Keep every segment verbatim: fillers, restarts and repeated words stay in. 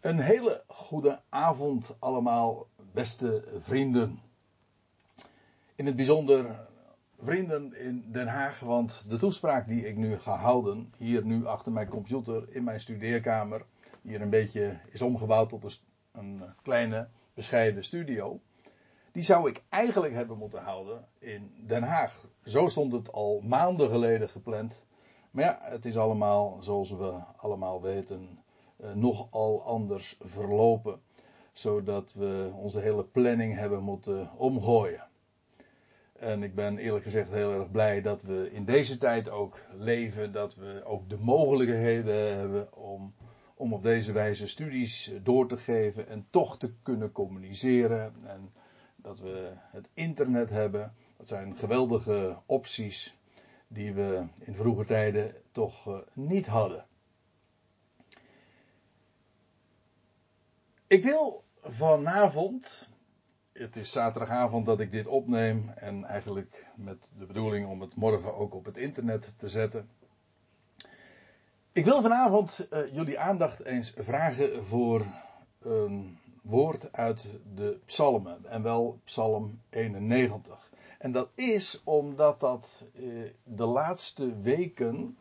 Een hele goede avond allemaal, beste vrienden. In het bijzonder vrienden in Den Haag, want de toespraak die ik nu ga houden, hier nu achter mijn computer in mijn studeerkamer, hier een beetje is omgebouwd tot een kleine bescheiden studio, die zou ik eigenlijk hebben moeten houden in Den Haag. Zo stond het al maanden geleden gepland. Maar ja, het is allemaal, zoals we allemaal weten, Uh, nogal anders verlopen, zodat we onze hele planning hebben moeten omgooien. En ik ben eerlijk gezegd heel erg blij dat we in deze tijd ook leven, dat we ook de mogelijkheden hebben om, om op deze wijze studies door te geven en toch te kunnen communiceren. En dat we het internet hebben. Dat zijn geweldige opties die we in vroeger tijden toch uh, niet hadden. Ik wil vanavond, het is zaterdagavond dat ik dit opneem en eigenlijk met de bedoeling om het morgen ook op het internet te zetten. Ik wil vanavond uh, jullie aandacht eens vragen voor een woord uit de psalmen en wel psalm eenennegentig. En dat is omdat dat uh, de laatste weken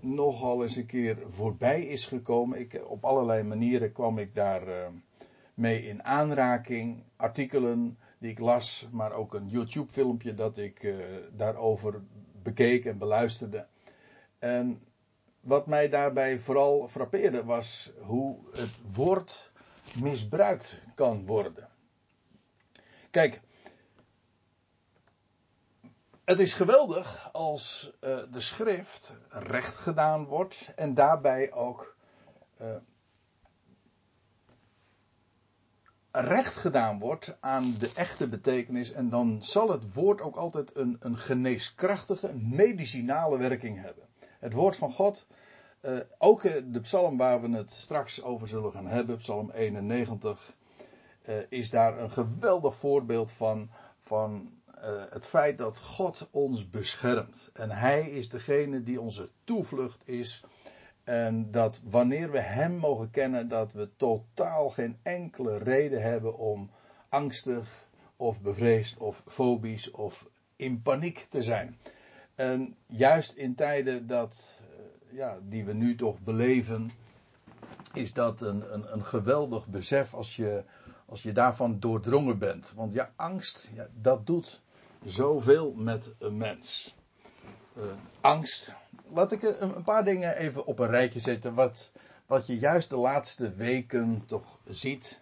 nogal eens een keer voorbij is gekomen. Ik, op allerlei manieren kwam ik daar uh, mee in aanraking. Artikelen die ik las, maar ook een YouTube filmpje dat ik uh, daarover bekeek en beluisterde. En wat mij daarbij vooral frappeerde was hoe het woord misbruikt kan worden. Kijk, het is geweldig als uh, de schrift recht gedaan wordt en daarbij ook uh, recht gedaan wordt aan de echte betekenis. En dan zal het woord ook altijd een, een geneeskrachtige, medicinale werking hebben. Het woord van God, uh, ook de psalm waar we het straks over zullen gaan hebben, psalm eenennegentig, uh, is daar een geweldig voorbeeld van... van Uh, het feit dat God ons beschermt. En Hij is degene die onze toevlucht is. En dat wanneer we Hem mogen kennen, dat we totaal geen enkele reden hebben om angstig of bevreesd of fobisch of in paniek te zijn. En juist in tijden dat, uh, ja, die we nu toch beleven, is dat een, een, een geweldig besef als je, als je daarvan doordrongen bent. Want ja, angst, ja, dat doet... zoveel met een mens. Uh, angst. Laat ik een paar dingen even op een rijtje zetten. Wat, wat je juist de laatste weken toch ziet.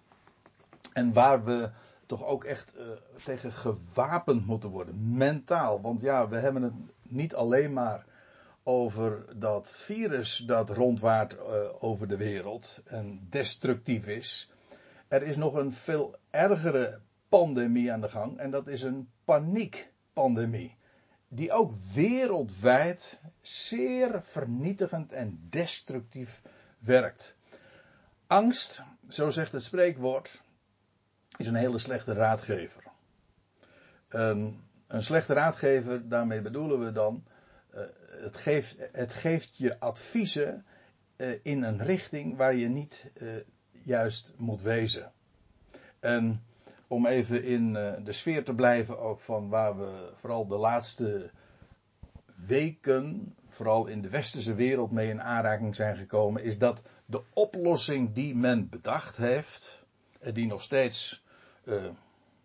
En waar we toch ook echt uh, tegen gewapend moeten worden. Mentaal. Want ja, we hebben het niet alleen maar over dat virus dat rondwaart uh, over de wereld. En destructief is. Er is nog een veel ergere pandemie aan de gang. En dat is een paniekpandemie. Die ook wereldwijd zeer vernietigend en destructief werkt. Angst, zo zegt het spreekwoord, is een hele slechte raadgever. Um, een slechte raadgever, daarmee bedoelen we dan... Uh, het, geeft, het geeft je adviezen uh, in een richting waar je niet uh, juist moet wezen. En... om even in de sfeer te blijven ook van waar we vooral de laatste weken, vooral in de westerse wereld mee in aanraking zijn gekomen, is dat de oplossing die men bedacht heeft, en die nog steeds uh,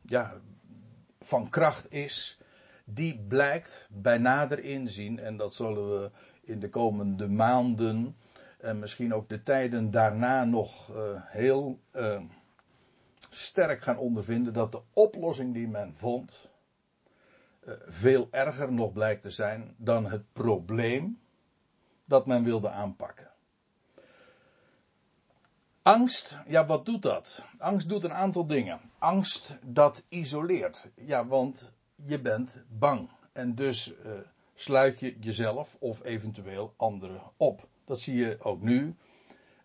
ja, van kracht is, die blijkt bij nader inzien, en dat zullen we in de komende maanden en misschien ook de tijden daarna nog uh, heel... Uh, sterk gaan ondervinden dat de oplossing die men vond uh, veel erger nog blijkt te zijn dan het probleem dat men wilde aanpakken. Angst, ja, wat doet dat? Angst doet een aantal dingen. Angst, dat isoleert. Ja, want je bent bang en dus uh, sluit je jezelf of eventueel anderen op. Dat zie je ook nu.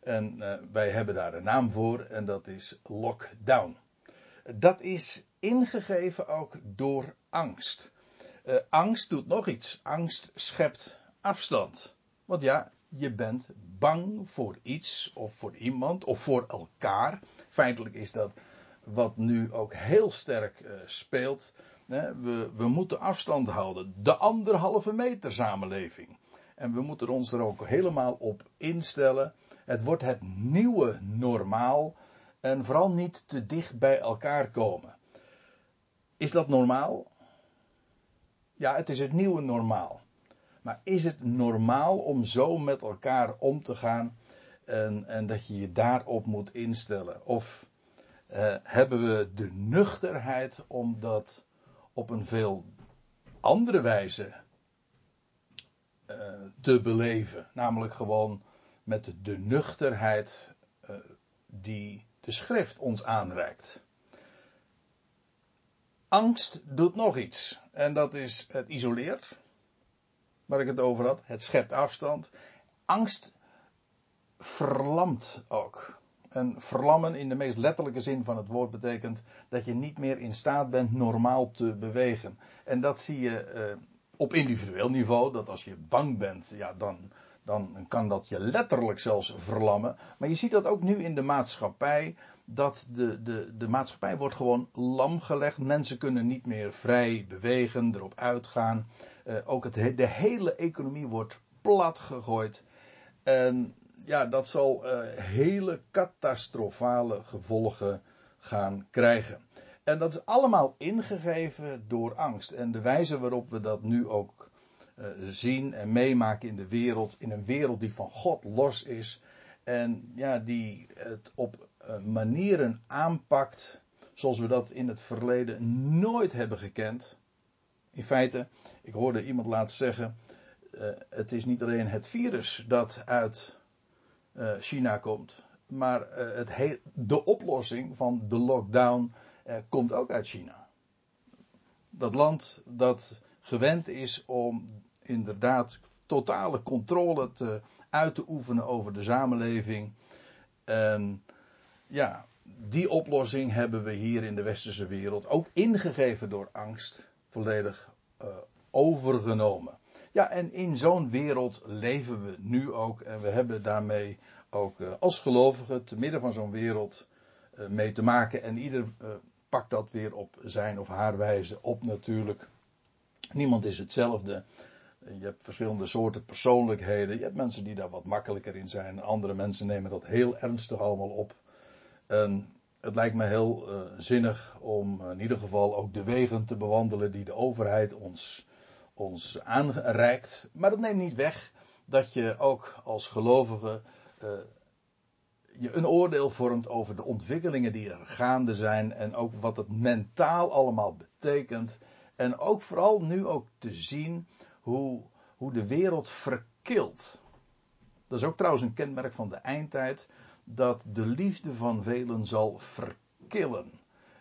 En uh, wij hebben daar een naam voor en dat is lockdown. Dat is ingegeven ook door angst. Uh, angst doet nog iets. Angst schept afstand. Want ja, je bent bang voor iets of voor iemand of voor elkaar. Feitelijk is dat wat nu ook heel sterk uh, speelt. Hè? We, we moeten afstand houden. De anderhalve meter samenleving. En we moeten ons er ook helemaal op instellen. Het wordt het nieuwe normaal. En vooral niet te dicht bij elkaar komen. Is dat normaal? Ja, het is het nieuwe normaal. Maar is het normaal om zo met elkaar om te gaan en, en dat je je daarop moet instellen? Of eh, hebben we de nuchterheid om dat op een veel andere wijze eh, te beleven? Namelijk gewoon met de nuchterheid eh, die de schrift ons aanreikt. Angst doet nog iets. En dat is het isoleert. Waar ik het over had. Het schept afstand. Angst verlamt ook. En verlammen in de meest letterlijke zin van het woord betekent dat je niet meer in staat bent normaal te bewegen. En dat zie je eh, op individueel niveau. Dat als je bang bent, ja, dan, dan kan dat je letterlijk zelfs verlammen. Maar je ziet dat ook nu in de maatschappij. Dat de, de, de maatschappij wordt gewoon lam gelegd. Mensen kunnen niet meer vrij bewegen, erop uitgaan. Uh, ook het, de hele economie wordt plat gegooid. En ja, dat zal uh, hele catastrofale gevolgen gaan krijgen. En dat is allemaal ingegeven door angst. En de wijze waarop we dat nu ook uh, zien en meemaken in de wereld. In een wereld die van God los is. En ja, die het op manieren aanpakt zoals we dat in het verleden nooit hebben gekend. In feite, ik hoorde iemand laatst zeggen, uh, het is niet alleen het virus dat uit uh, China komt, maar uh, het he- de oplossing van de lockdown uh, komt ook uit China. Dat land dat gewend is om inderdaad totale controle te, uit te oefenen over de samenleving. En ja, die oplossing hebben we hier in de westerse wereld, ook ingegeven door angst, volledig uh, overgenomen. Ja, en in zo'n wereld leven we nu ook. En we hebben daarmee ook uh, als gelovigen te midden van zo'n wereld uh, mee te maken. En ieder uh, pakt dat weer op zijn of haar wijze op natuurlijk. Niemand is hetzelfde. Je hebt verschillende soorten persoonlijkheden. Je hebt mensen die daar wat makkelijker in zijn. Andere mensen nemen dat heel ernstig allemaal op. En het lijkt me heel uh, zinnig om in ieder geval ook de wegen te bewandelen die de overheid ons, ons aanreikt. Maar dat neemt niet weg dat je ook als gelovige uh, je een oordeel vormt over de ontwikkelingen die er gaande zijn. En ook wat het mentaal allemaal betekent. En ook vooral nu ook te zien hoe, hoe de wereld verkilt. Dat is ook trouwens een kenmerk van de eindtijd. Dat de liefde van velen zal verkillen.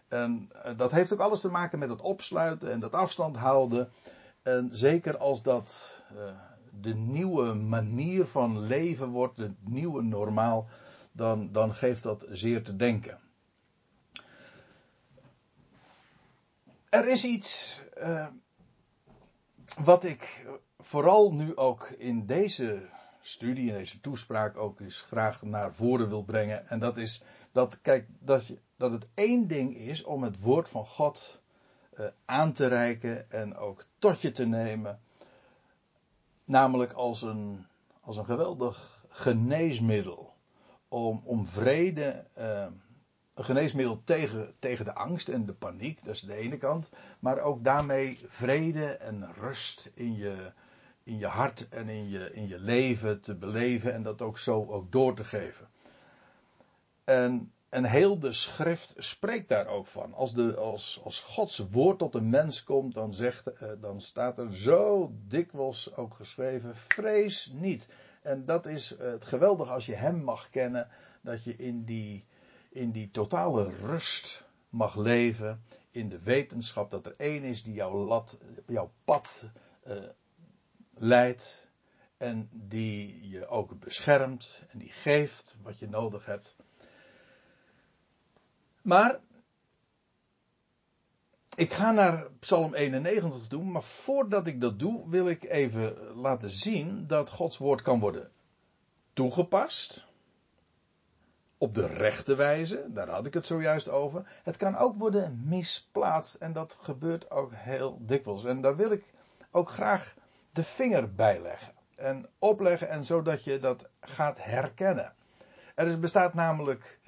En dat heeft ook alles te maken met het opsluiten en dat afstand houden. En zeker als dat uh, de nieuwe manier van leven wordt, het nieuwe normaal, dan, dan geeft dat zeer te denken. Er is iets uh, wat ik vooral nu ook in deze studie, in deze toespraak ook eens graag naar voren wil brengen. En dat is dat, kijk, dat, je, dat het één ding is om het woord van God uh, aan te reiken en ook tot je te nemen. Namelijk als een, als een geweldig geneesmiddel. Om, om vrede, uh, een geneesmiddel tegen, tegen de angst en de paniek, dat is de ene kant. Maar ook daarmee vrede en rust in je in je hart en in je, in je leven te beleven en dat ook zo ook door te geven. En, en heel de schrift spreekt daar ook van. Als, de, als, als Gods woord tot een mens komt, dan, zegt, dan staat er zo dikwijls ook geschreven, vrees niet. En dat is het geweldige als je hem mag kennen, dat je in die, in die totale rust mag leven, in de wetenschap dat er één is die jouw, lat, jouw pad uh, leidt en die je ook beschermt en die geeft wat je nodig hebt. Maar ik ga naar Psalm eenennegentig toe, maar voordat ik dat doe wil ik even laten zien dat Gods woord kan worden toegepast. Op de rechte wijze, daar had ik het zojuist over. Het kan ook worden misplaatst en dat gebeurt ook heel dikwijls. En daar wil ik ook graag de vinger bij leggen en opleggen en zodat je dat gaat herkennen. Er is, bestaat namelijk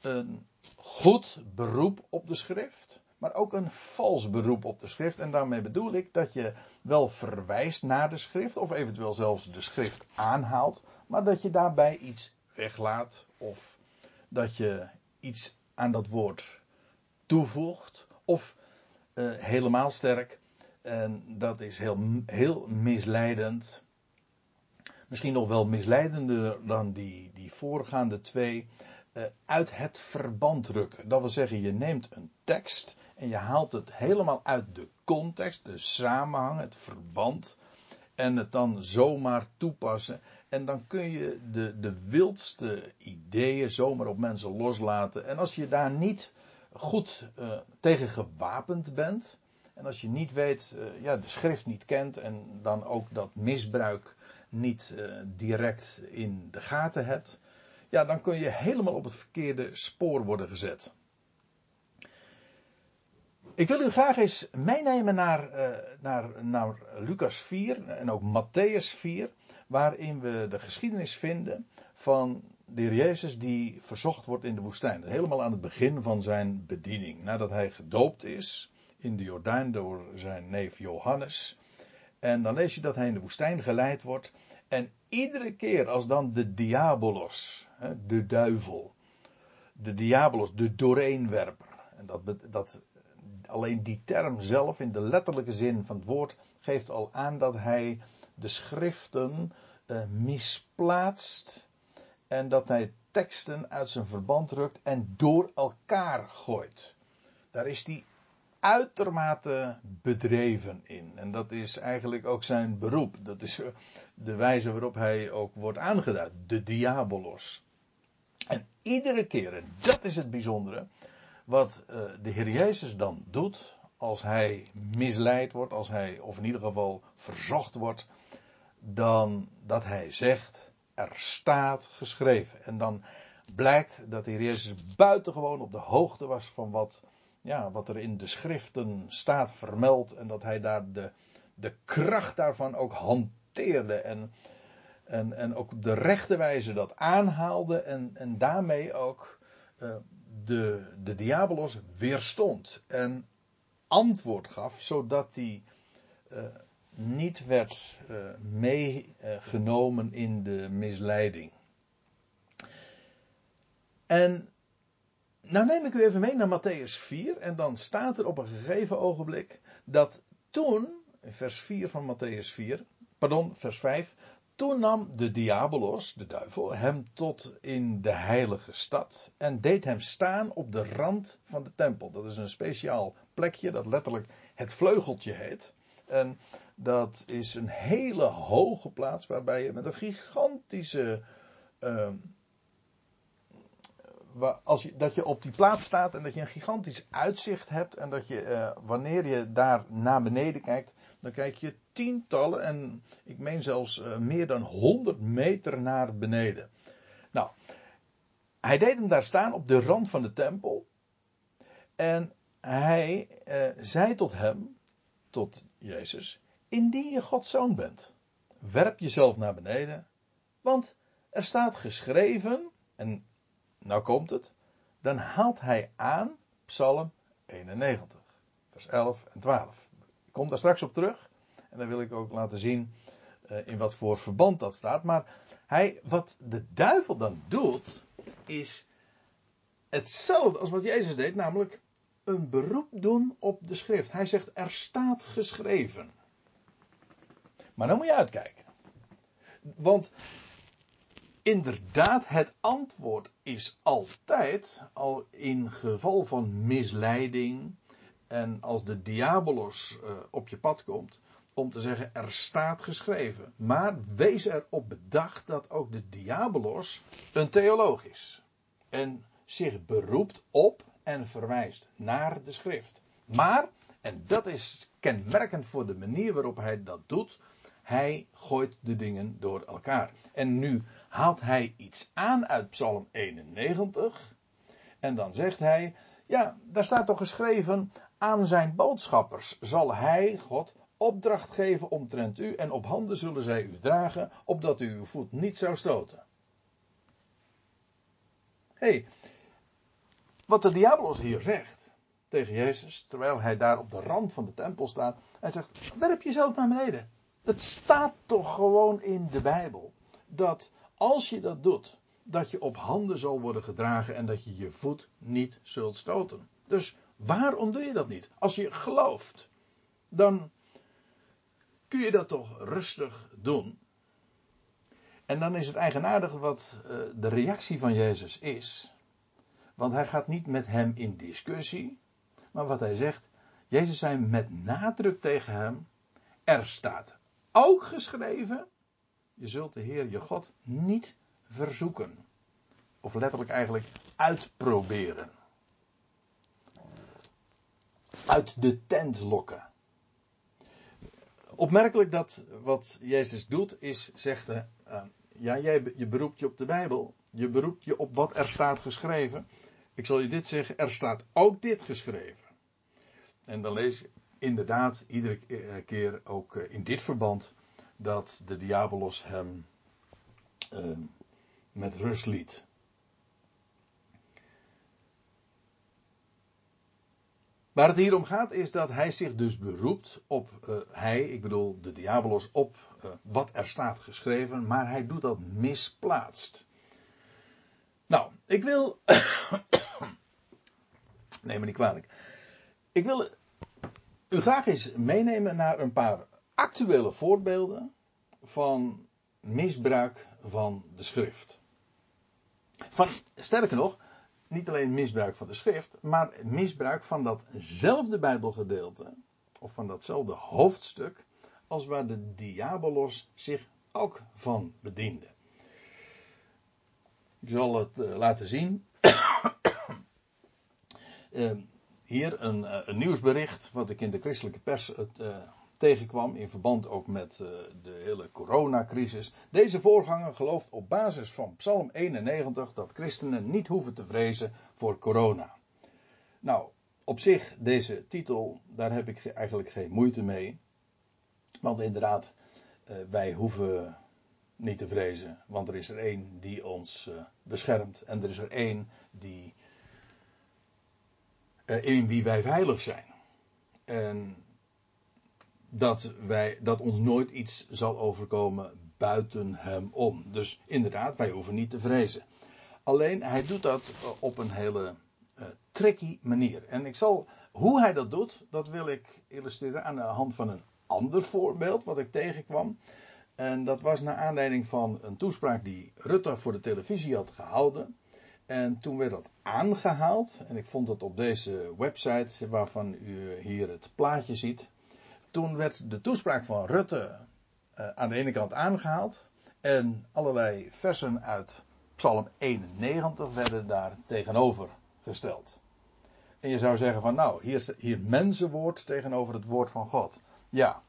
een goed beroep op de schrift, maar ook een vals beroep op de schrift. En daarmee bedoel ik dat je wel verwijst naar de schrift of eventueel zelfs de schrift aanhaalt, maar dat je daarbij iets weglaat of dat je iets aan dat woord toevoegt. Of uh, helemaal sterk. En dat is heel, heel misleidend. Misschien nog wel misleidender dan die, die voorgaande twee. Uh, uit het verband rukken. Dat wil zeggen, je neemt een tekst. En je haalt het helemaal uit de context. De samenhang, het verband. En het dan zomaar toepassen. En dan kun je de, de wildste ideeën zomaar op mensen loslaten. En als je daar niet goed uh, tegen gewapend bent. En als je niet weet, uh, ja, de schrift niet kent. En dan ook dat misbruik niet uh, direct in de gaten hebt. Ja, dan kun je helemaal op het verkeerde spoor worden gezet. Ik wil u graag eens meenemen naar, uh, naar, naar Lucas vier en ook Mattheüs vier. Waarin we de geschiedenis vinden van de heer Jezus die verzocht wordt in de woestijn. Helemaal aan het begin van zijn bediening. Nadat hij gedoopt is in de Jordaan door zijn neef Johannes. En dan lees je dat hij in de woestijn geleid wordt. En iedere keer als dan de diabolos, de duivel. De diabolos, de dooreenwerper. En dat, dat, alleen die term zelf in de letterlijke zin van het woord geeft al aan dat hij de schriften uh, misplaatst en dat hij teksten uit zijn verband rukt en door elkaar gooit. Daar is hij uitermate bedreven in. En dat is eigenlijk ook zijn beroep. Dat is uh, de wijze waarop hij ook wordt aangeduid. De diabolos. En iedere keer, en dat is het bijzondere, wat uh, de Heer Jezus dan doet als hij misleid wordt, als hij of in ieder geval verzocht wordt, dan dat hij zegt, er staat geschreven. En dan blijkt dat de Heer Jezus buitengewoon op de hoogte was van wat, ja, wat er in de schriften staat vermeld. En dat hij daar de, de kracht daarvan ook hanteerde. En, en, en ook op de rechte wijze dat aanhaalde. En, en daarmee ook uh, de, de diabolos weerstond. En antwoord gaf, zodat hij uh, niet werd uh, meegenomen uh, in de misleiding. En nou neem ik u even mee naar Mattheüs vier en dan staat er op een gegeven ogenblik dat toen, vers vier van Mattheüs vier, pardon, vers vijf, toen nam de diabolos, de duivel, hem tot in de heilige stad en deed hem staan op de rand van de tempel. Dat is een speciaal plekje dat letterlijk het vleugeltje heet. En dat is een hele hoge plaats waarbij je met een gigantische... Uh, waar, als je, dat je op die plaats staat en dat je een gigantisch uitzicht hebt. En dat je, uh, wanneer je daar naar beneden kijkt, dan kijk je tientallen en ik meen zelfs uh, meer dan honderd meter naar beneden. Nou, hij deed hem daar staan op de rand van de tempel. En hij uh, zei tot hem, tot Jezus, indien je Gods zoon bent, werp jezelf naar beneden. Want er staat geschreven, en nou komt het, dan haalt hij aan Psalm eenennegentig, vers elf en twaalf. Ik kom daar straks op terug. En dan wil ik ook laten zien uh, in wat voor verband dat staat. Maar hij, wat de duivel dan doet, is hetzelfde als wat Jezus deed. Namelijk een beroep doen op de schrift. Hij zegt, er staat geschreven. Maar dan moet je uitkijken. Want inderdaad, het antwoord is altijd, al in geval van misleiding, en als de diabolos uh, op je pad komt, om te zeggen, er staat geschreven. Maar wees erop bedacht dat ook de diabolos een theoloog is. En zich beroept op en verwijst naar de schrift. Maar, en dat is kenmerkend voor de manier waarop hij dat doet, hij gooit de dingen door elkaar. En nu haalt hij iets aan uit Psalm eenennegentig. En dan zegt hij, ja, daar staat toch geschreven, aan zijn boodschappers zal hij, God, opdracht geven omtrent u en op handen zullen zij u dragen, opdat u uw voet niet zou stoten. Hé, hey, wat de diabolos hier zegt tegen Jezus, terwijl hij daar op de rand van de tempel staat, hij zegt, werp jezelf naar beneden. Het staat toch gewoon in de Bijbel, dat als je dat doet, dat je op handen zal worden gedragen en dat je je voet niet zult stoten. Dus waarom doe je dat niet? Als je gelooft, dan kun je dat toch rustig doen. En dan is het eigenaardig wat uh, de reactie van Jezus is. Want hij gaat niet met hem in discussie. Maar wat hij zegt, Jezus zei met nadruk tegen hem, er staat ook geschreven, je zult de Heer je God niet verzoeken. Of letterlijk eigenlijk uitproberen. Uit de tent lokken. Opmerkelijk dat wat Jezus doet is, zegt hij, uh, ja, jij, je beroept je op de Bijbel. Je beroept je op wat er staat geschreven. Ik zal je dit zeggen, er staat ook dit geschreven. En dan lees je inderdaad iedere keer ook in dit verband dat de diabolos hem uh, met rust liet. Waar het hier om gaat is dat hij zich dus beroept op, uh, hij, ik bedoel de diabolos, op uh, wat er staat geschreven, maar hij doet dat misplaatst. Nou, ik wil, neem me niet kwalijk, ik wil u graag eens meenemen naar een paar actuele voorbeelden van misbruik van de schrift. Van, sterker nog, niet alleen misbruik van de schrift, maar misbruik van datzelfde Bijbelgedeelte, of van datzelfde hoofdstuk, als waar de diabolos zich ook van bediende. Ik zal het uh, laten zien. uh, hier een, uh, een nieuwsbericht, wat ik in de christelijke pers het, uh, tegenkwam, in verband ook met uh, de hele coronacrisis. Deze voorganger gelooft op basis van Psalm eenennegentig dat christenen niet hoeven te vrezen voor corona. Nou, op zich, deze titel, daar heb ik eigenlijk geen moeite mee. Want inderdaad, uh, wij hoeven niet te vrezen, want er is er één die ons uh, beschermt en er is er één die, uh, in wie wij veilig zijn. En dat, wij, dat ons nooit iets zal overkomen buiten hem om. Dus inderdaad, wij hoeven niet te vrezen. Alleen, hij doet dat op een hele uh, tricky manier. En ik zal, hoe hij dat doet, dat wil ik illustreren aan de hand van een ander voorbeeld wat ik tegenkwam. En dat was naar aanleiding van een toespraak die Rutte voor de televisie had gehouden. En toen werd dat aangehaald. En ik vond dat op deze website waarvan u hier het plaatje ziet. Toen werd de toespraak van Rutte uh, aan de ene kant aangehaald. En allerlei versen uit Psalm eenennegentig werden daar tegenover gesteld. En je zou zeggen van nou, hier is hier mensenwoord tegenover het woord van God. Ja.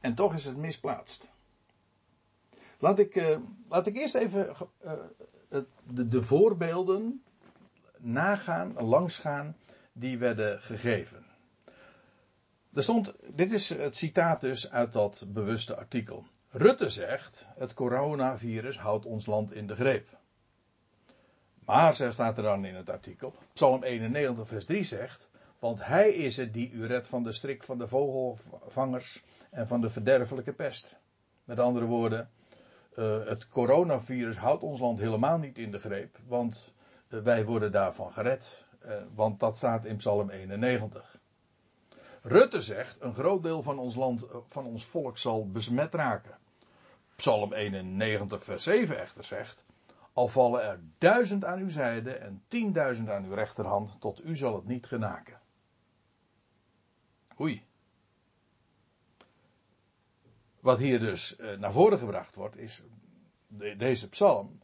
En toch is het misplaatst. Laat ik, uh, laat ik eerst even uh, de, de voorbeelden nagaan, langsgaan, die werden gegeven. Er stond, dit is het citaat dus uit dat bewuste artikel. Rutte zegt, het coronavirus houdt ons land in de greep. Maar, zo staat er dan in het artikel, Psalm eenennegentig vers drie zegt, want hij is het die u redt van de strik van de vogelvangers en van de verderfelijke pest. Met andere woorden, uh, het coronavirus houdt ons land helemaal niet in de greep, want uh, wij worden daarvan gered. Uh, want dat staat in Psalm eenennegentig. Rutte zegt, een groot deel van ons land, van ons volk zal besmet raken. Psalm eenennegentig vers zeven echter zegt, al vallen er duizend aan uw zijde en tienduizend aan uw rechterhand, tot u zal het niet genaken. Oei. Wat hier dus naar voren gebracht wordt, is deze psalm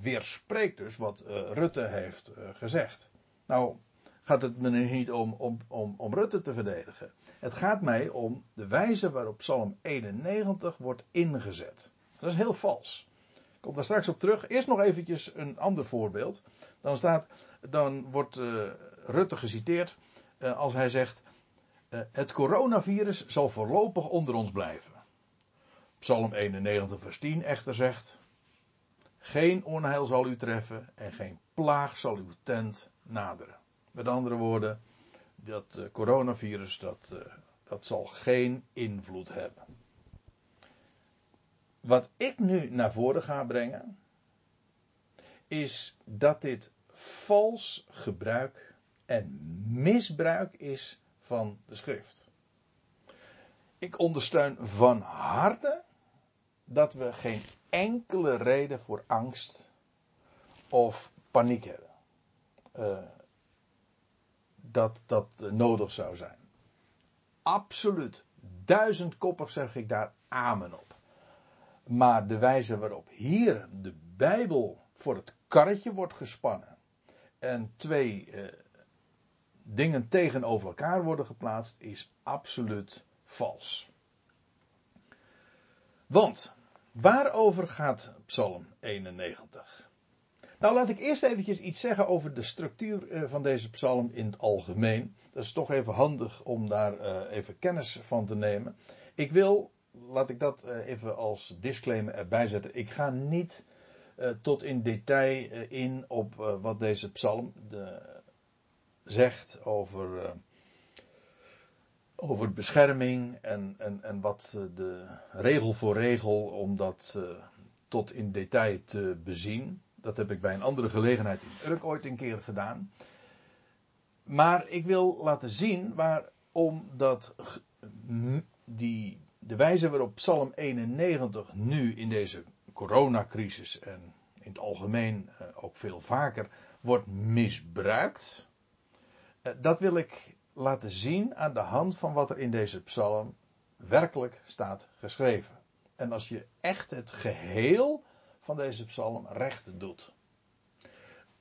weerspreekt dus wat Rutte heeft gezegd. Nou, gaat het me nu niet om, om, om, om Rutte te verdedigen. Het gaat mij om de wijze waarop Psalm eenennegentig wordt ingezet. Dat is heel vals. Ik kom daar straks op terug. Eerst nog eventjes een ander voorbeeld. Dan, staat, dan wordt uh, Rutte geciteerd uh, als hij zegt... Uh, het coronavirus zal voorlopig onder ons blijven. Psalm eenennegentig vers tien echter zegt... geen onheil zal u treffen en geen plaag zal uw tent naderen. Met andere woorden, dat uh, coronavirus dat, uh, dat zal geen invloed hebben. Wat ik nu naar voren ga brengen, is dat dit vals gebruik en misbruik is van de schrift. Ik ondersteun van harte dat we geen enkele reden voor angst of paniek hebben. Uh, dat dat nodig zou zijn. Absoluut, duizendkoppig zeg ik daar amen op. Maar de wijze waarop hier de Bijbel voor het karretje wordt gespannen en twee eh, dingen tegenover elkaar worden geplaatst, is absoluut vals. Want waarover gaat Psalm eenennegentig? Nou, laat ik eerst eventjes iets zeggen over de structuur van deze psalm in het algemeen. Dat is toch even handig om daar uh, even kennis van te nemen. Ik wil... Laat ik dat even als disclaimer erbij zetten. Ik ga niet uh, tot in detail uh, in op uh, wat deze psalm de, zegt over, uh, over bescherming en, en, en wat uh, de regel voor regel, om dat uh, tot in detail te bezien. Dat heb ik bij een andere gelegenheid in Urk ooit een keer gedaan. Maar ik wil laten zien waarom dat die... de wijze waarop Psalm eenennegentig nu in deze coronacrisis en in het algemeen ook veel vaker wordt misbruikt, dat wil ik laten zien aan de hand van wat er in deze psalm werkelijk staat geschreven. En als je echt het geheel van deze psalm recht doet.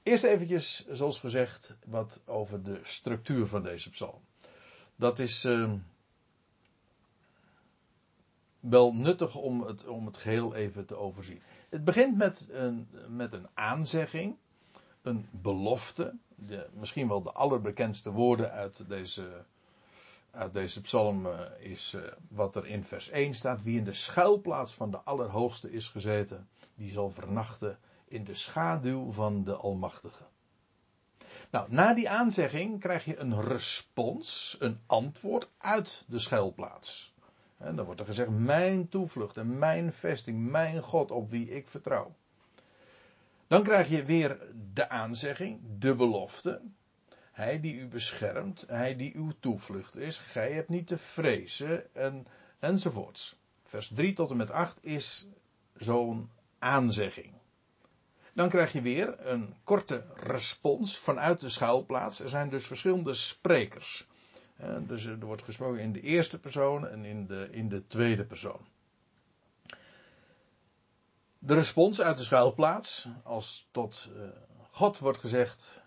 Eerst eventjes, zoals gezegd, wat over de structuur van deze psalm. Dat is... Uh, wel nuttig om het, om het geheel even te overzien. Het begint met een, met een aanzegging, een belofte, de, misschien wel de allerbekendste woorden uit deze, uit deze psalm is uh, wat er in vers één staat. Wie in de schuilplaats van de Allerhoogste is gezeten, die zal vernachten in de schaduw van de Almachtige. Nou, na die aanzegging krijg je een respons, een antwoord uit de schuilplaats. En dan wordt er gezegd, mijn toevlucht en mijn vesting, mijn God op wie ik vertrouw. Dan krijg je weer de aanzegging, de belofte. Hij die u beschermt, hij die uw toevlucht is, gij hebt niet te vrezen en, enzovoorts. Vers drie tot en met acht is zo'n aanzegging. Dan krijg je weer een korte respons vanuit de schuilplaats. Er zijn dus verschillende sprekers. En dus er wordt gesproken in de eerste persoon en in de, in de tweede persoon. De respons uit de schuilplaats, als tot uh, God wordt gezegd,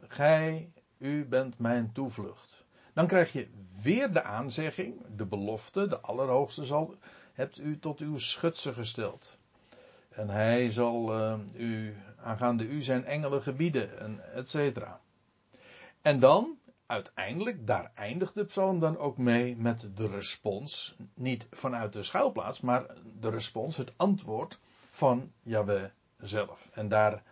gij, u bent mijn toevlucht. Dan krijg je weer de aanzegging, de belofte, de Allerhoogste zal, hebt u tot uw schutser gesteld. En hij zal uh, u, aangaande u zijn engelen gebieden, en et cetera. En dan... uiteindelijk, daar eindigt de psalm dan ook mee met de respons, niet vanuit de schuilplaats, maar de respons, het antwoord van Jahwe zelf. En daar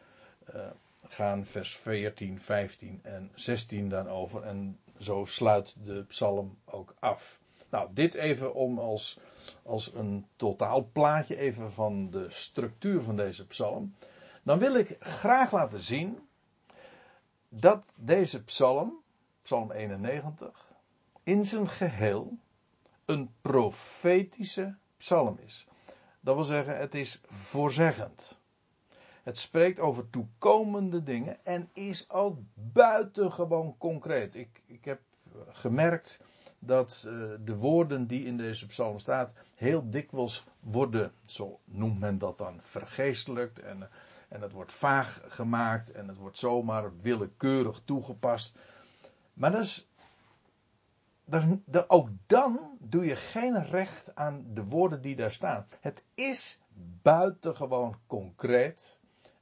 uh, gaan vers veertien, vijftien en zestien dan over en zo sluit de psalm ook af. Nou, dit even om als, als een totaal plaatje even van de structuur van deze psalm. Dan wil ik graag laten zien dat deze psalm, Psalm eenennegentig, in zijn geheel een profetische psalm is. Dat wil zeggen, het is voorzeggend. Het spreekt over toekomende dingen en is ook buitengewoon concreet. Ik, ik heb gemerkt dat uh, de woorden die in deze psalm staan heel dikwijls worden, zo noemt men dat dan, vergeestelijkt en, en het wordt vaag gemaakt en het wordt zomaar willekeurig toegepast. Maar dat is, dat, dat, ook dan doe je geen recht aan de woorden die daar staan. Het is buitengewoon concreet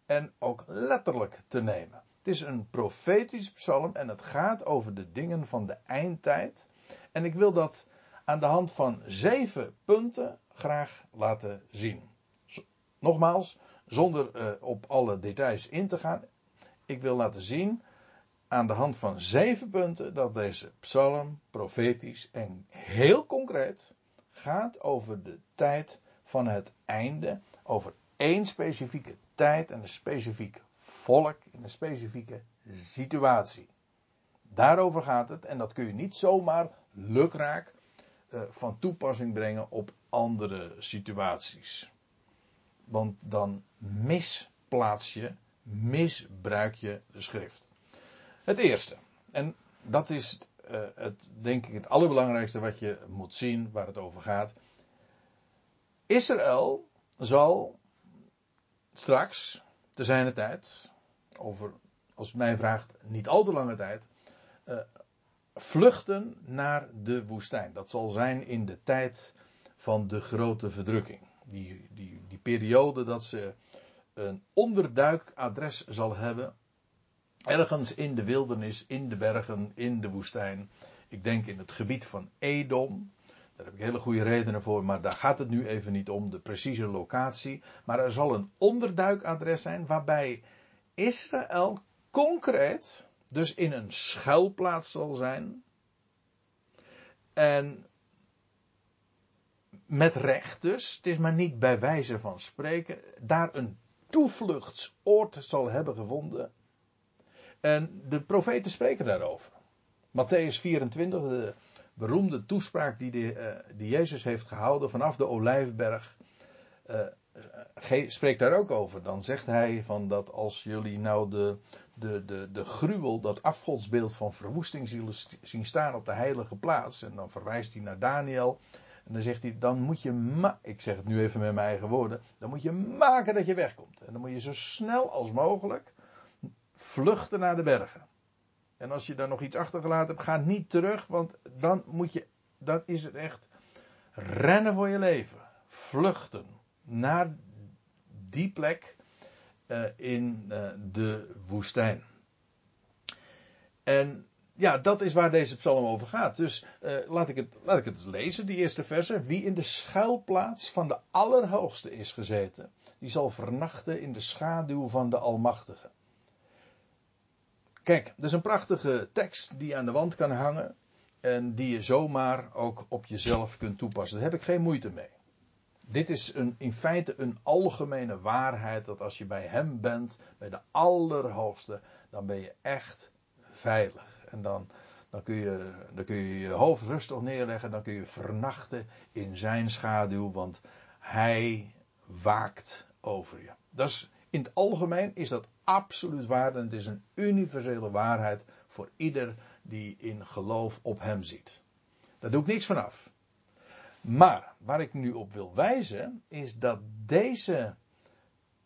en ook letterlijk te nemen. Het is een profetisch psalm en het gaat over de dingen van de eindtijd. En ik wil dat aan de hand van zeven punten graag laten zien. Nogmaals, zonder uh, op alle details in te gaan. Ik wil laten zien aan de hand van zeven punten dat deze psalm profetisch en heel concreet gaat over de tijd van het einde. Over één specifieke tijd en een specifiek volk in een specifieke situatie. Daarover gaat het en dat kun je niet zomaar lukraak uh, van toepassing brengen op andere situaties. Want dan misplaats je, misbruik je de schrift. Het eerste, en dat is uh, het, denk ik het allerbelangrijkste wat je moet zien waar het over gaat. Israël zal straks, te zijner tijd, over, als het mij vraagt, niet al te lange tijd, uh, vluchten naar de woestijn. Dat zal zijn in de tijd van de grote verdrukking. Die, die, die periode dat ze een onderduikadres zal hebben. Ergens in de wildernis, in de bergen, in de woestijn. Ik denk in het gebied van Edom. Daar heb ik hele goede redenen voor, maar daar gaat het nu even niet om, de precieze locatie. Maar er zal een onderduikadres zijn waarbij Israël concreet, dus in een schuilplaats zal zijn. En met recht dus, het is maar niet bij wijze van spreken, daar een toevluchtsoord zal hebben gevonden. En de profeten spreken daarover. Mattheüs vierentwintig, de beroemde toespraak die, de, uh, die Jezus heeft gehouden vanaf de Olijfberg, uh, ge- spreekt daar ook over. Dan zegt hij van dat als jullie nou de, de, de, de gruwel, dat afgodsbeeld van verwoesting zullen zien staan op de heilige plaats. En dan verwijst hij naar Daniël. En dan zegt hij, dan moet je, ma- ik zeg het nu even met mijn eigen woorden, dan moet je maken dat je wegkomt. En dan moet je zo snel als mogelijk vluchten naar de bergen. En als je daar nog iets achtergelaten hebt, ga niet terug, want dan moet je, dan is het echt rennen voor je leven. Vluchten naar die plek uh, in uh, de woestijn. En ja, dat is waar deze psalm over gaat. Dus uh, laat ik het, laat ik het lezen, die eerste verse. Wie in de schuilplaats van de Allerhoogste is gezeten, die zal vernachten in de schaduw van de Almachtige. Kijk, dat is een prachtige tekst die je aan de wand kan hangen en die je zomaar ook op jezelf kunt toepassen. Daar heb ik geen moeite mee. Dit is een, in feite een algemene waarheid dat als je bij hem bent, bij de Allerhoogste, dan ben je echt veilig. En dan, dan, kun je, dan kun je je hoofd rustig neerleggen, dan kun je vernachten in zijn schaduw, want hij waakt over je. Dat is, in het algemeen is dat absoluut waar en het is een universele waarheid voor ieder die in geloof op hem ziet. Daar doe ik niks van af. Maar waar ik nu op wil wijzen is dat deze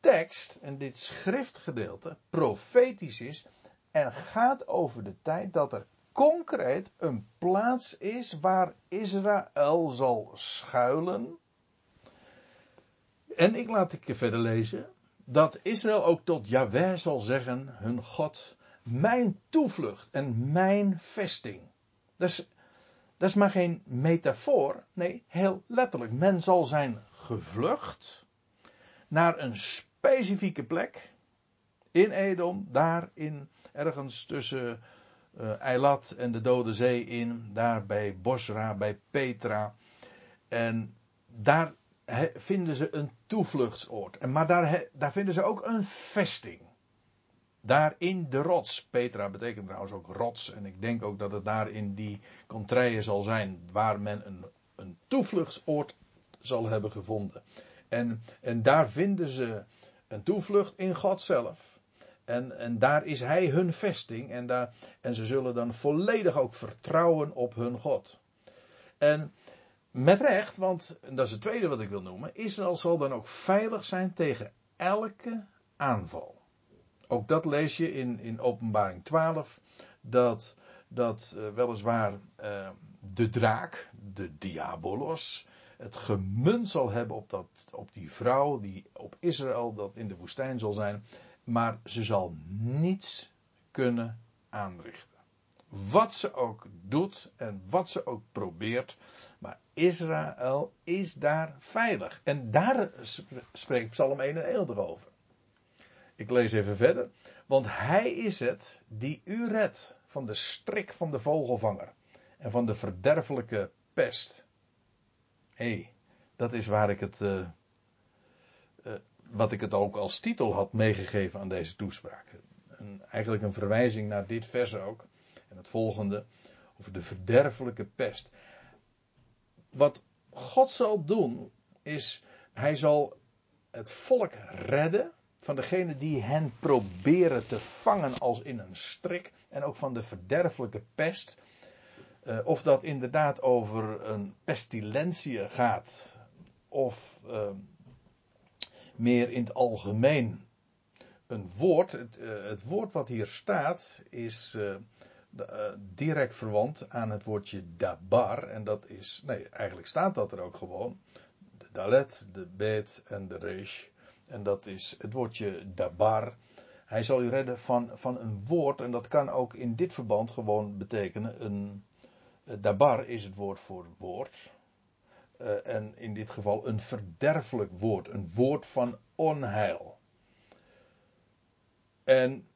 tekst en dit schriftgedeelte profetisch is en gaat over de tijd dat er concreet een plaats is waar Israël zal schuilen. En ik laat ik je verder lezen. Dat Israël ook tot Jahwe zal zeggen, hun God, mijn toevlucht en mijn vesting. Dat is, dat is maar geen metafoor, nee, heel letterlijk. Men zal zijn gevlucht naar een specifieke plek in Edom, daar in, ergens tussen uh, Eilat en de Dode Zee in, daar bij Bosra, bij Petra. En daar He, vinden ze een toevluchtsoord. En maar daar, he, daar vinden ze ook een vesting. Daar in de rots. Petra betekent trouwens ook rots. En ik denk ook dat het daar in die contraien zal zijn. Waar men een, een toevluchtsoord zal hebben gevonden. En, en daar vinden ze een toevlucht in God zelf. En, en daar is hij hun vesting. En, daar, en ze zullen dan volledig ook vertrouwen op hun God. En met recht, want dat is het tweede wat ik wil noemen. Israël zal dan ook veilig zijn tegen elke aanval. Ook dat lees je in, in Openbaring twaalf. Dat, dat uh, weliswaar uh, de draak, de diabolos, het gemunt zal hebben op, dat, op die vrouw die op Israël dat in de woestijn zal zijn. Maar ze zal niets kunnen aanrichten. Wat ze ook doet en wat ze ook probeert. Maar Israël is daar veilig. En daar spreekt Psalm eenennegentig over. Ik lees even verder. Want hij is het die u redt van de strik van de vogelvanger. En van de verderfelijke pest. Hé, hey, dat is waar ik het... Uh, uh, wat ik het ook als titel had meegegeven aan deze toespraak. Een, eigenlijk een verwijzing naar dit vers ook. En het volgende. Over de verderfelijke pest. Wat God zal doen, is... Hij zal het volk redden... van degene die hen proberen te vangen als in een strik. En ook van de verderfelijke pest. Uh, of dat inderdaad over een pestilentie gaat. Of uh, meer in het algemeen. Een woord, het, uh, het woord wat hier staat is uh, uh, direct verwant aan het woordje dabar. En dat is, nee eigenlijk staat dat er ook gewoon. De dalet, de bet en de resh. En dat is het woordje dabar. Hij zal u redden van, van een woord. En dat kan ook in dit verband gewoon betekenen. Een, dabar is het woord voor woord. Uh, en in dit geval een verderfelijk woord. Een woord van onheil. En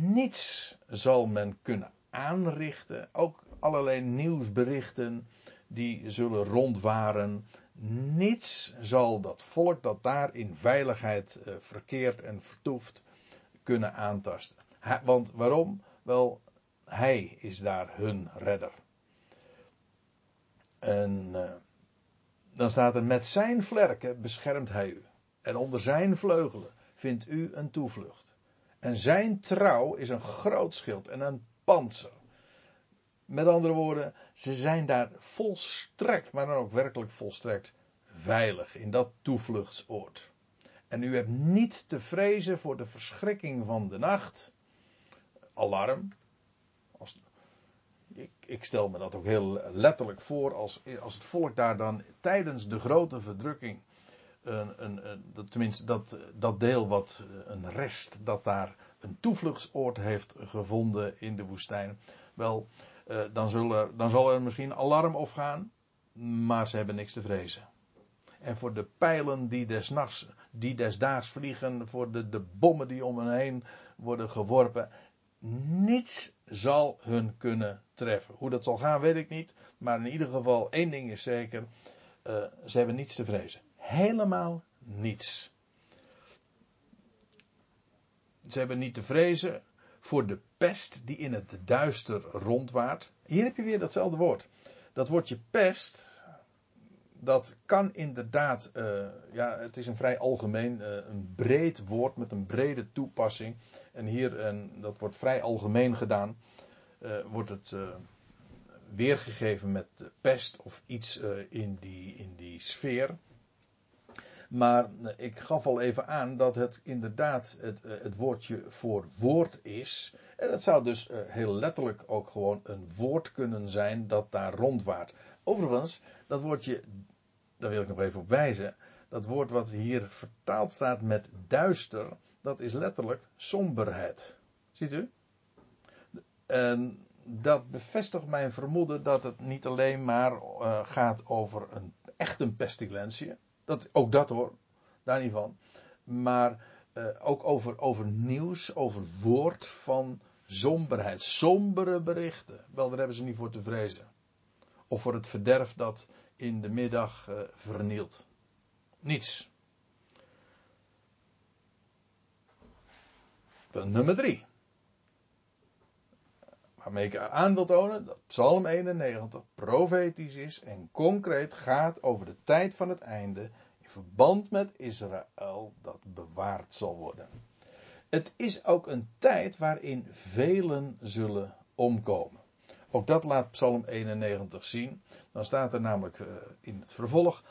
niets zal men kunnen aanrichten. Ook allerlei nieuwsberichten die zullen rondwaren. Niets zal dat volk dat daar in veiligheid uh, verkeert en vertoeft kunnen aantasten. Ha, want waarom? Wel, hij is daar hun redder. En uh, dan staat er, met zijn vlerken beschermt hij u. En onder zijn vleugelen vindt u een toevlucht. En zijn trouw is een groot schild en een pantser. Met andere woorden, ze zijn daar volstrekt, maar dan ook werkelijk volstrekt veilig in dat toevluchtsoord. En u hebt niet te vrezen voor de verschrikking van de nacht. Alarm. Als, ik, ik stel me dat ook heel letterlijk voor als, als het volk daar dan tijdens de grote verdrukking, een, een, een, dat, tenminste dat, dat deel wat een rest dat daar een toevluchtsoord heeft gevonden in de woestijn, wel... Uh, dan, zullen, dan zal er misschien alarm opgaan, maar ze hebben niks te vrezen. En voor de pijlen die des nachts, die des daags vliegen, voor de, de bommen die om hen heen worden geworpen, niets zal hun kunnen treffen. Hoe dat zal gaan weet ik niet, maar in ieder geval één ding is zeker, uh, ze hebben niets te vrezen. Helemaal niets. Ze hebben niet te vrezen voor de pest die in het duister rondwaart. Hier heb je weer datzelfde woord. Dat woordje pest, dat kan inderdaad, uh, ja, het is een vrij algemeen, uh, een breed woord met een brede toepassing. En hier, en dat wordt vrij algemeen gedaan, uh, wordt het uh, weergegeven met pest of iets uh, in, die, in die sfeer. Maar ik gaf al even aan dat het inderdaad het, het woordje voor woord is. En het zou dus heel letterlijk ook gewoon een woord kunnen zijn dat daar rondwaart. Overigens, dat woordje, daar wil ik nog even op wijzen. Dat woord wat hier vertaald staat met duister, dat is letterlijk somberheid. Ziet u? En dat bevestigt mijn vermoeden dat het niet alleen maar gaat over een, echt een pestilentie. Dat, ook dat hoor, daar niet van. Maar eh, ook over, over nieuws, over woord van somberheid. Sombere berichten. Wel, daar hebben ze niet voor te vrezen. Of voor het verderf dat in de middag eh, vernielt. Niets. Punt nummer drie. Waarmee ik aan wil tonen dat Psalm eenennegentig profetisch is en concreet gaat over de tijd van het einde in verband met Israël dat bewaard zal worden. Het is ook een tijd waarin velen zullen omkomen. Ook dat laat Psalm eenennegentig zien. Dan staat er namelijk in het vervolg,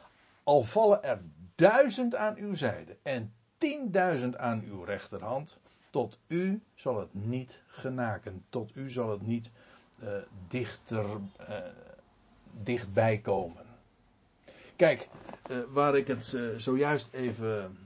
al vallen er duizend aan uw zijde en tienduizend aan uw rechterhand... Tot u zal het niet genaken. Tot u zal het niet uh, dichter, uh, dichtbij komen. Kijk, uh, waar ik het uh, zojuist even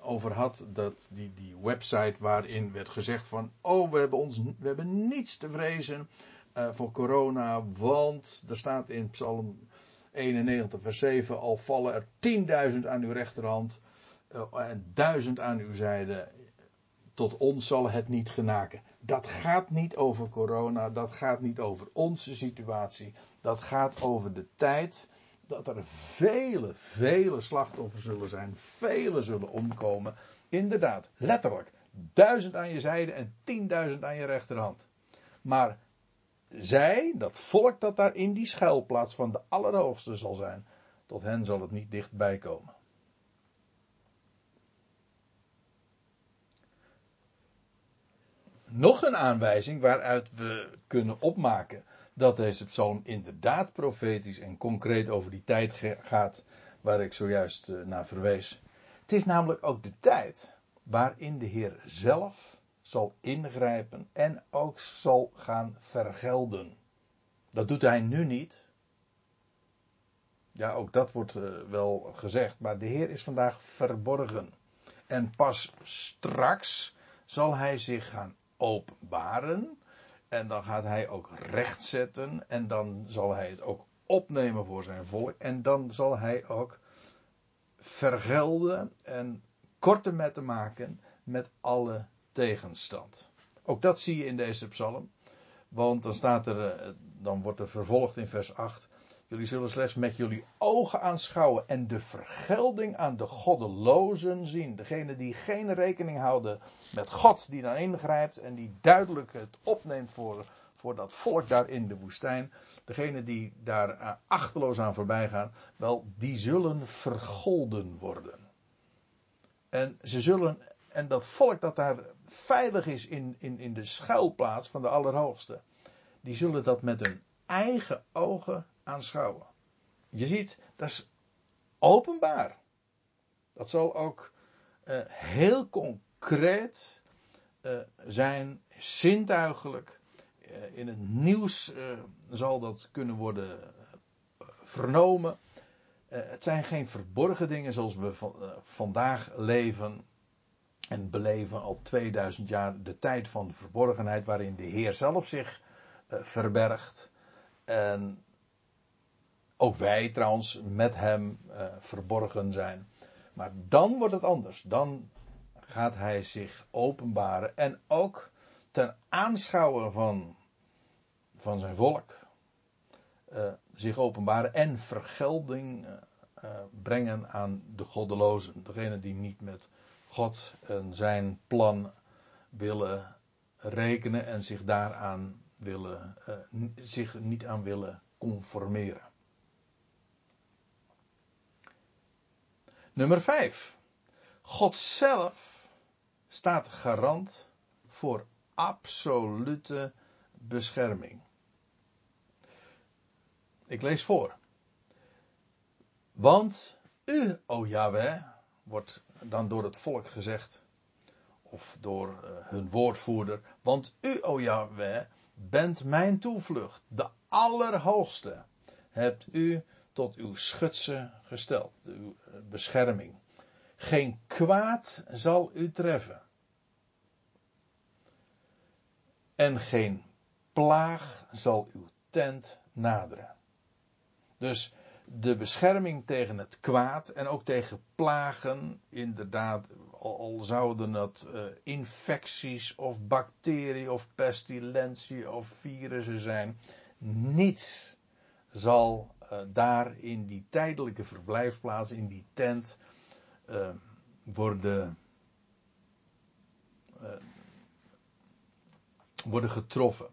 over had, dat die, die website waarin werd gezegd van, oh, we hebben, ons, we hebben niets te vrezen uh, voor corona, want er staat in Psalm eenennegentig vers zeven, al vallen er tienduizend aan uw rechterhand uh, en duizend aan uw zijde, tot ons zal het niet genaken. Dat gaat niet over corona, dat gaat niet over onze situatie, dat gaat over de tijd dat er vele, vele slachtoffers zullen zijn, vele zullen omkomen. Inderdaad, letterlijk, duizend aan je zijde en tienduizend aan je rechterhand. Maar zij, dat volk dat daar in die schuilplaats van de Allerhoogste zal zijn, tot hen zal het niet dichtbij komen. Nog een aanwijzing waaruit we kunnen opmaken dat deze psalm inderdaad profetisch en concreet over die tijd gaat waar ik zojuist naar verwees. Het is namelijk ook de tijd waarin de Heer zelf zal ingrijpen en ook zal gaan vergelden. Dat doet hij nu niet. Ja, ook dat wordt wel gezegd, maar de Heer is vandaag verborgen. En pas straks zal hij zich gaan openbaren. En dan gaat hij ook recht zetten. En dan zal hij het ook opnemen voor zijn volk. En dan zal hij ook vergelden en korte metten maken met alle tegenstand. Ook dat zie je in deze psalm. Want dan staat er, dan wordt er vervolgd in vers acht. Jullie zullen slechts met jullie ogen aanschouwen en de vergelding aan de goddelozen zien. Degene die geen rekening houden met God, die dan ingrijpt en die duidelijk het opneemt voor, voor dat volk daar in de woestijn. Degene die daar achteloos aan voorbij gaan, wel, die zullen vergolden worden. En ze zullen, en dat volk dat daar veilig is in, in, in de schuilplaats van de Allerhoogste, die zullen dat met hun eigen ogen aanschouwen. Je ziet, dat is openbaar. Dat zal ook uh, heel concreet uh, zijn, zintuigelijk. Uh, in het nieuws uh, zal dat kunnen worden uh, vernomen. Uh, het zijn geen verborgen dingen zoals we van, uh, vandaag leven en beleven al tweeduizend jaar. De tijd van verborgenheid waarin de Heer zelf zich uh, verbergt. En ook wij trouwens met hem uh, verborgen zijn. Maar dan wordt het anders. Dan gaat hij zich openbaren. En ook ten aanschouwen van, van zijn volk. Uh, zich openbaren en vergelding uh, uh, brengen aan de goddelozen. Degene die niet met God en zijn plan willen rekenen. En zich daaraan willen, uh, zich niet aan willen conformeren. Nummer vijf. God zelf staat garant voor absolute bescherming. Ik lees voor. Want u, o Jahwe, wordt dan door het volk gezegd, of door hun woordvoerder, want u, o Jahwe, bent mijn toevlucht, de Allerhoogste, hebt u tot uw schutsen gesteld, uw bescherming. Geen kwaad zal u treffen. En geen plaag zal uw tent naderen. Dus de bescherming tegen het kwaad en ook tegen plagen, inderdaad, al zouden dat uh, infecties of bacteriën of pestilentie of virussen zijn, niets zal uh, daar in die tijdelijke verblijfplaats, in die tent, uh, worden, uh, worden getroffen.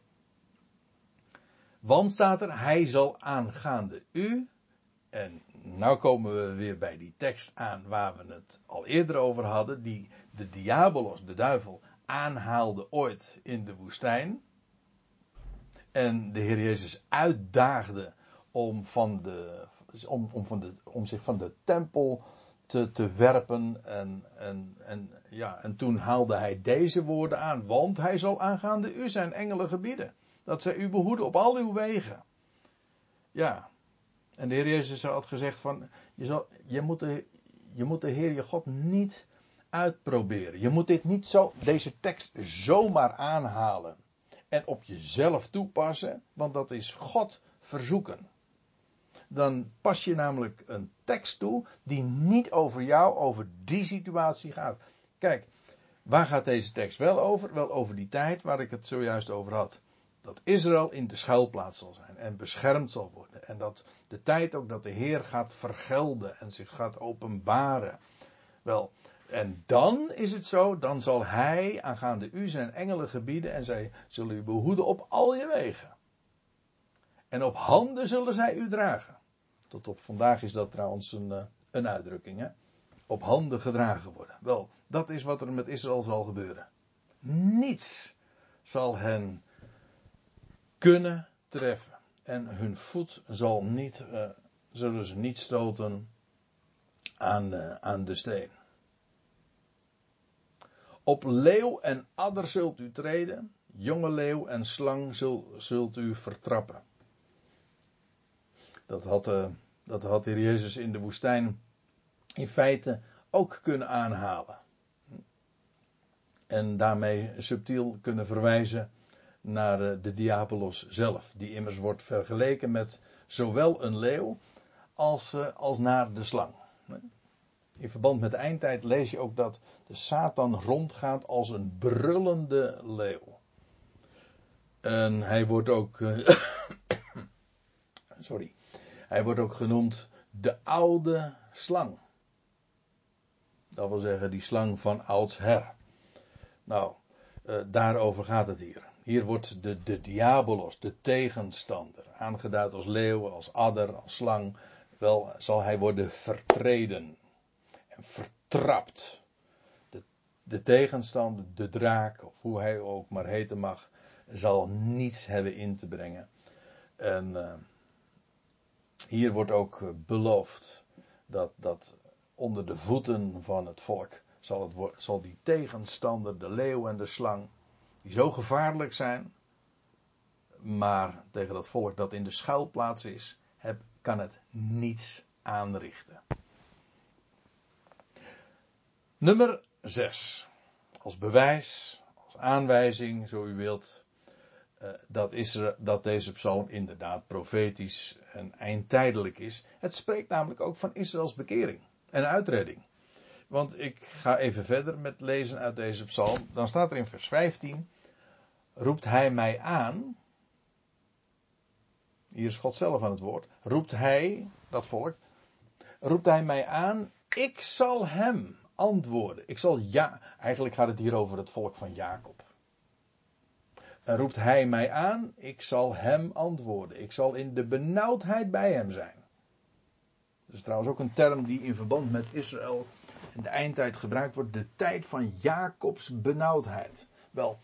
Want staat er, hij zal aangaande u, en nou komen we weer bij die tekst aan waar we het al eerder over hadden, die de diabolos, de duivel, aanhaalde ooit in de woestijn, en de Heer Jezus uitdaagde om, van de, om, om, van de, om zich van de tempel te, te werpen. En, en, en, ja, en toen haalde hij deze woorden aan. Want hij zal aangaande u zijn engelen gebieden. Dat zij u behoeden op al uw wegen. Ja, En de Heer Jezus had gezegd van, je, zal, je, moet de, je moet de Heer je God niet uitproberen. Je moet dit niet zo, deze tekst zomaar aanhalen en op jezelf toepassen, want dat is God verzoeken. Dan pas je namelijk een tekst toe die niet over jou, over die situatie gaat. Kijk, waar gaat deze tekst wel over? Wel over die tijd waar ik het zojuist over had. Dat Israël in de schuilplaats zal zijn en beschermd zal worden. En dat de tijd ook dat de Heer gaat vergelden en zich gaat openbaren. Wel, en dan is het zo, dan zal Hij aangaande u zijn engelen gebieden en zij zullen u behoeden op al je wegen. En op handen zullen zij u dragen. Tot op vandaag is dat trouwens een, een uitdrukking. Hè? Op handen gedragen worden. Wel, dat is wat er met Israël zal gebeuren. Niets zal hen kunnen treffen. En hun voet zal niet, uh, zullen ze niet stoten aan, uh, aan de steen. Op leeuw en adder zult u treden. Jonge leeuw en slang zult, zult u vertrappen. Dat had, uh, dat had de Heer Jezus in de woestijn in feite ook kunnen aanhalen. En daarmee subtiel kunnen verwijzen naar uh, de diabolos zelf. Die immers wordt vergeleken met zowel een leeuw als, uh, als naar de slang. In verband met de eindtijd lees je ook dat de Satan rondgaat als een brullende leeuw. En hij wordt ook... Uh, sorry. Hij wordt ook genoemd de oude slang. Dat wil zeggen die slang van oudsher. Nou, uh, daarover gaat het hier. Hier wordt de, de diabolos, de tegenstander, aangeduid als leeuw, als adder, als slang. Wel zal hij worden vertreden en vertrapt. De, de tegenstander, de draak, of hoe hij ook maar heten mag, zal niets hebben in te brengen. En... Uh, Hier wordt ook beloofd dat, dat onder de voeten van het volk zal, het, zal die tegenstander, de leeuw en de slang, die zo gevaarlijk zijn, maar tegen dat volk dat in de schuilplaats is, heb, kan het niets aanrichten. Nummer zes. Als bewijs, als aanwijzing, zo u wilt... Dat, is er, dat deze psalm inderdaad profetisch en eindtijdelijk is. Het spreekt namelijk ook van Israëls bekering en uitredding. Want ik ga even verder met lezen uit deze psalm. Dan staat er in vers vijftien. Roept hij mij aan. Hier is God zelf aan het woord. Roept hij, dat volk. Roept hij mij aan. Ik zal hem antwoorden. Ik zal ja. Eigenlijk gaat het hier over het volk van Jacob. En roept hij mij aan, ik zal hem antwoorden. Ik zal in de benauwdheid bij hem zijn. Dat is trouwens ook een term die in verband met Israël in de eindtijd gebruikt wordt. De tijd van Jacobs benauwdheid. Wel,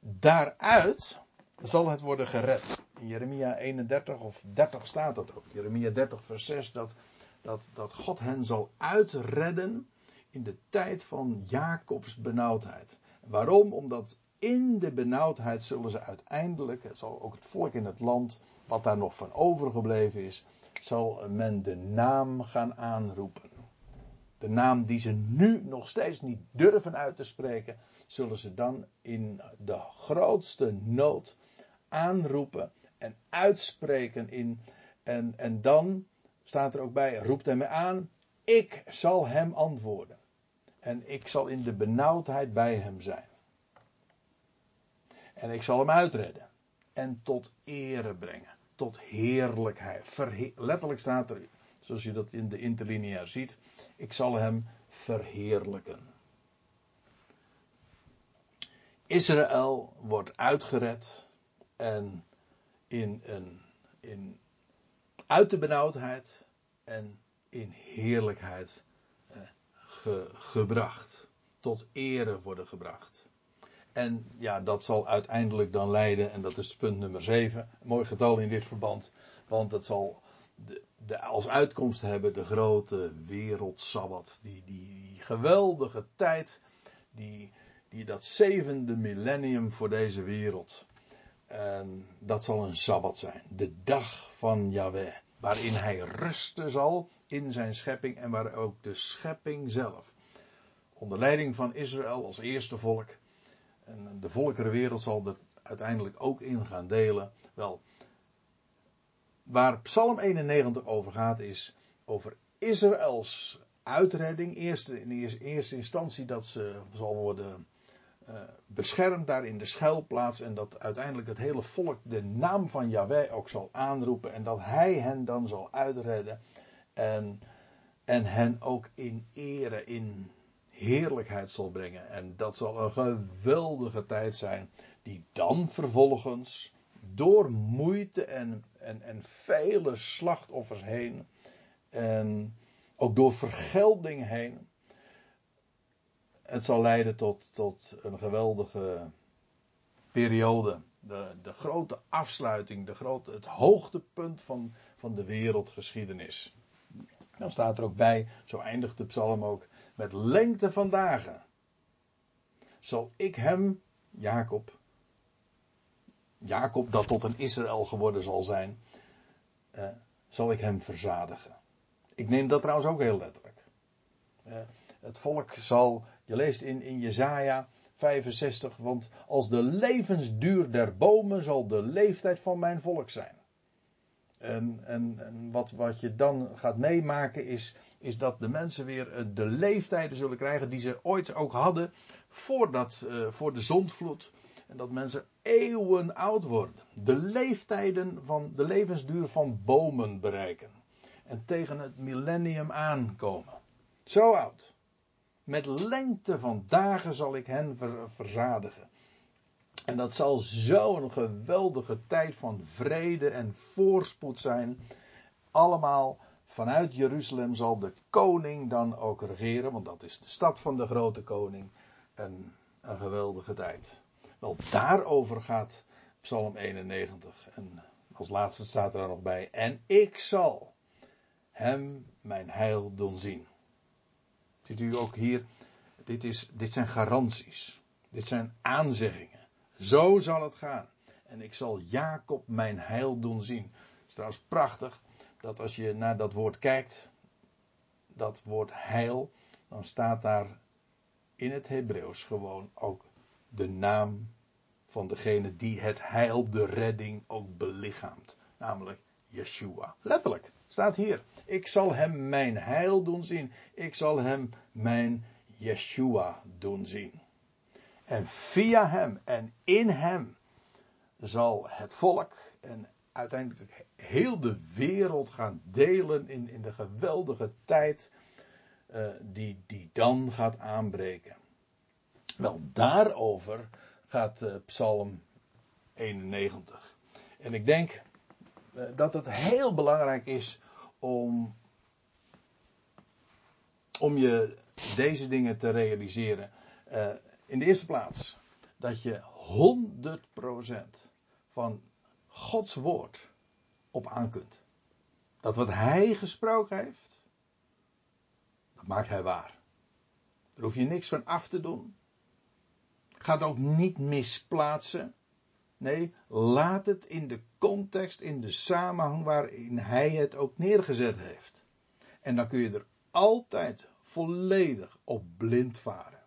daaruit zal het worden gered. In Jeremia eenendertig of dertig staat dat ook. Jeremia dertig vers zes, dat, dat, dat God hen zal uitredden in de tijd van Jacobs benauwdheid. Waarom? Omdat... in de benauwdheid zullen ze uiteindelijk, zal ook het volk in het land, wat daar nog van overgebleven is, zal men de naam gaan aanroepen. De naam die ze nu nog steeds niet durven uit te spreken, zullen ze dan in de grootste nood aanroepen en uitspreken in. En, en dan staat er ook bij, roept hij mij aan, ik zal hem antwoorden. En ik zal in de benauwdheid bij hem zijn. En ik zal hem uitredden. En tot ere brengen. Tot heerlijkheid. Verhe- letterlijk staat er, zoals je dat in de interlinea ziet. Ik zal hem verheerlijken. Israël wordt uitgered. En in een, in, uit de benauwdheid. En in heerlijkheid eh, ge- gebracht. Tot ere worden gebracht. En ja, dat zal uiteindelijk dan leiden, en dat is punt nummer zeven, een mooi getal in dit verband, want dat zal de, de, als uitkomst hebben de grote wereldsabbat, die, die geweldige tijd, die, die dat zevende millennium voor deze wereld. En dat zal een sabbat zijn, de dag van Jahwe, waarin hij rusten zal in zijn schepping en waar ook de schepping zelf, onder leiding van Israël als eerste volk, en de volkerenwereld zal er uiteindelijk ook in gaan delen. Wel, waar Psalm eenennegentig over gaat is over Israëls uitredding. Eerst, in eerste instantie dat ze zal worden uh, beschermd daar in de schuilplaats. En dat uiteindelijk het hele volk de naam van Jahwe ook zal aanroepen. En dat hij hen dan zal uitredden. En, en hen ook in ere, in heerlijkheid zal brengen. En dat zal een geweldige tijd zijn. Die dan vervolgens door moeite en, en, en vele slachtoffers heen. En ook door vergelding heen. Het zal leiden tot, tot een geweldige periode. De, de grote afsluiting. De grote, het hoogtepunt van, van de wereldgeschiedenis. Dan staat er ook bij. Zo eindigt de psalm ook. Met lengte van dagen zal ik hem, Jacob. Jacob dat tot een Israël geworden zal zijn. Eh, zal ik hem verzadigen. Ik neem dat trouwens ook heel letterlijk. Eh, het volk zal, je leest in, in Jezaja vijfenzestig, want als de levensduur der bomen zal de leeftijd van mijn volk zijn. En, en, en wat, wat je dan gaat meemaken is, is dat de mensen weer de leeftijden zullen krijgen die ze ooit ook hadden voor, dat, uh, voor de zondvloed. En dat mensen eeuwen oud worden. De leeftijden van de levensduur van bomen bereiken. En tegen het millennium aankomen. Zo oud. Met lengte van dagen zal ik hen ver, verzadigen. En dat zal zo'n geweldige tijd van vrede en voorspoed zijn. Allemaal vanuit Jeruzalem zal de koning dan ook regeren. Want dat is de stad van de grote koning. En een geweldige tijd. Wel, daarover gaat Psalm eenennegentig. En als laatste staat er dan nog bij. En ik zal hem mijn heil doen zien. Ziet u ook hier. Dit, is, dit zijn garanties. Dit zijn aanzeggingen. Zo zal het gaan. En ik zal Jacob mijn heil doen zien. Het is trouwens prachtig. Dat als je naar dat woord kijkt. Dat woord heil. Dan staat daar in het Hebreeuws gewoon ook de naam van degene die het heil, de redding ook belichaamt. Namelijk Yeshua. Letterlijk. Staat hier. Ik zal hem mijn heil doen zien. Ik zal hem mijn Yeshua doen zien. En via hem en in hem zal het volk en uiteindelijk heel de wereld gaan delen in, in de geweldige tijd uh, die, die dan gaat aanbreken. Wel, daarover gaat uh, Psalm eenennegentig. En ik denk uh, dat het heel belangrijk is om, om je deze dingen te realiseren. Uh, In de eerste plaats dat je honderd procent van Gods woord op aan kunt. Dat wat hij gesproken heeft, dat maakt hij waar. Daar hoef je niks van af te doen. Ga het ook niet misplaatsen. Nee, laat het in de context, in de samenhang waarin hij het ook neergezet heeft. En dan kun je er altijd volledig op blind varen.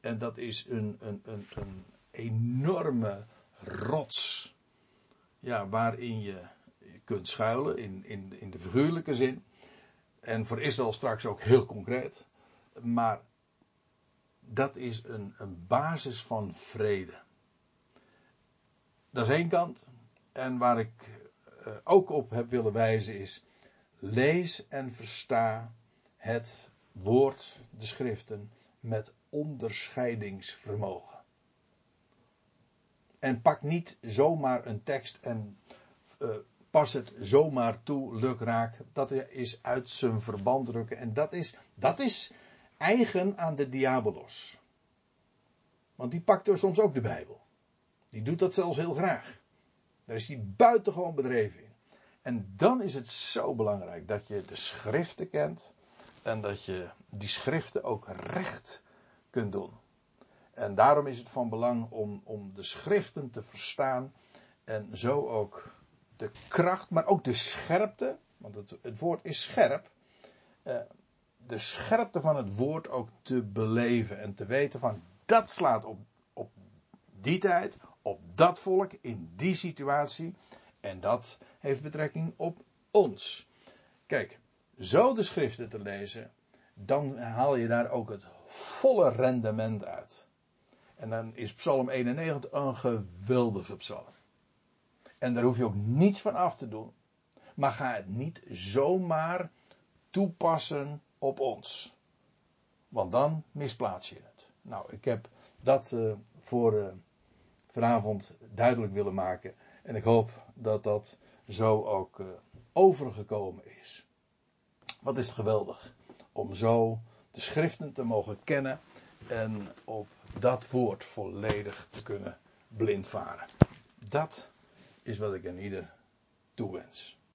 En dat is een, een, een, een enorme rots. Ja, waarin je kunt schuilen. In, in, in de figuurlijke zin. En voor Israël straks ook heel concreet. Maar dat is een, een basis van vrede. Dat is één kant. En waar ik ook op heb willen wijzen is. Lees en versta het woord, de schriften. Met onderscheidingsvermogen. En pak niet zomaar een tekst en uh, pas het zomaar toe, lukraak. Dat is uit zijn verband rukken. En dat is, dat is eigen aan de diabolos. Want die pakt er soms ook de Bijbel. Die doet dat zelfs heel graag. Daar is die buitengewoon bedreven in. En dan is het zo belangrijk dat je de schriften kent. En dat je die schriften ook recht kunt doen. En daarom is het van belang om, om de schriften te verstaan. En zo ook de kracht, maar ook de scherpte, want het, het woord is scherp, uh, de scherpte van het woord ook te beleven en te weten van dat slaat op, op die tijd, op dat volk, in die situatie en dat heeft betrekking op ons. Kijk, zo de schriften te lezen, dan haal je daar ook het volle rendement uit. En dan is Psalm eenennegentig een geweldige psalm. En daar hoef je ook niets van af te doen. Maar ga het niet zomaar toepassen op ons. Want dan misplaats je het. Nou, ik heb dat uh, voor uh, vanavond duidelijk willen maken. En ik hoop dat dat zo ook uh, overgekomen is. Wat is het geweldig om zo de schriften te mogen kennen en op dat woord volledig te kunnen blindvaren. Dat is wat ik aan ieder toewens.